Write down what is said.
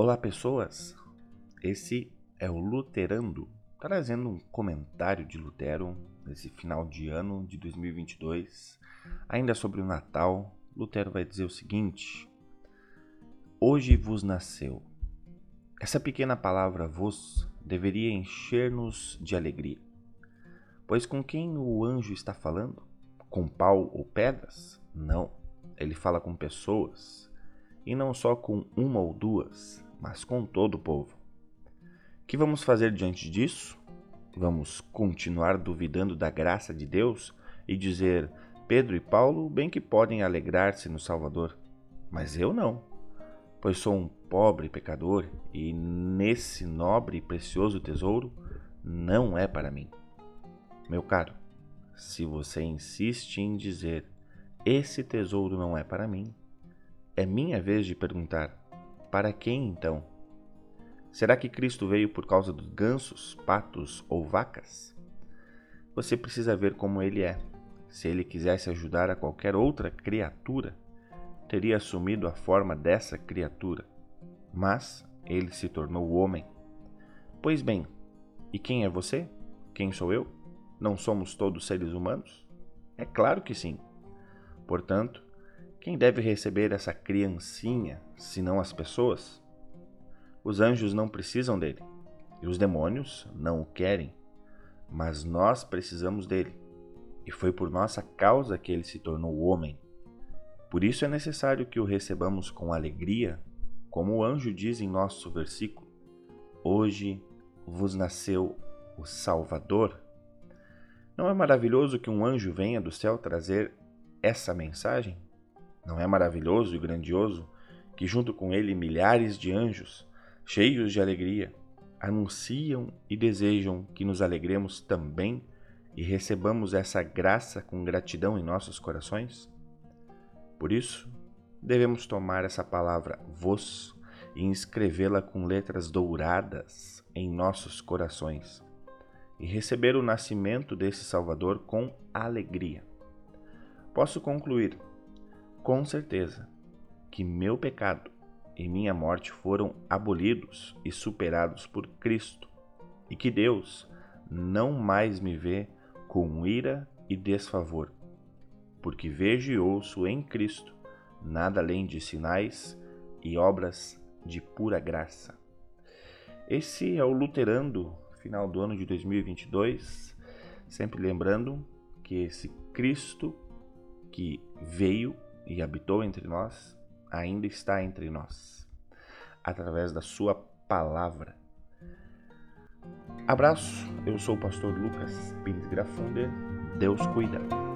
Olá pessoas, esse é o Luterando, trazendo um comentário de Lutero nesse final de ano de 2022, ainda sobre o Natal. Lutero vai dizer o seguinte: hoje vos nasceu. Essa pequena palavra vos deveria encher-nos de alegria, pois com quem o anjo está falando? Com pau ou pedras? Não, ele fala com pessoas, e não só com uma ou duas, mas com todo o povo. O que vamos fazer diante disso? Vamos continuar duvidando da graça de Deus e dizer: Pedro e Paulo bem que podem alegrar-se no Salvador, mas eu não, pois sou um pobre pecador e nesse nobre e precioso tesouro não é para mim. Meu caro, se você insiste em dizer: esse tesouro não é para mim, é minha vez de perguntar: para quem então? Será que Cristo veio por causa dos gansos, patos ou vacas? Você precisa ver como ele é. Se ele quisesse ajudar a qualquer outra criatura, teria assumido a forma dessa criatura. Mas ele se tornou homem. Pois bem, e quem é você? Quem sou eu? Não somos todos seres humanos? É claro que sim. Portanto, quem deve receber essa criancinha, senão as pessoas? Os anjos não precisam dele, e os demônios não o querem, mas nós precisamos dele, e foi por nossa causa que ele se tornou homem. Por isso é necessário que o recebamos com alegria, como o anjo diz em nosso versículo: hoje vos nasceu o Salvador. Não é maravilhoso que um anjo venha do céu trazer essa mensagem? Não é maravilhoso e grandioso que junto com ele milhares de anjos, cheios de alegria, anunciam e desejam que nos alegremos também e recebamos essa graça com gratidão em nossos corações? Por isso, devemos tomar essa palavra vos e inscrevê-la com letras douradas em nossos corações e receber o nascimento desse Salvador com alegria. Posso concluir, com certeza, que meu pecado e minha morte foram abolidos e superados por Cristo, e que Deus não mais me vê com ira e desfavor, porque vejo e ouço em Cristo nada além de sinais e obras de pura graça. Esse é o Luterando, final do ano de 2022, sempre lembrando que esse Cristo que veio e habitou entre nós, ainda está entre nós, através da sua palavra. Abraço, eu sou o pastor Lucas Pindgrauffer, Deus cuida.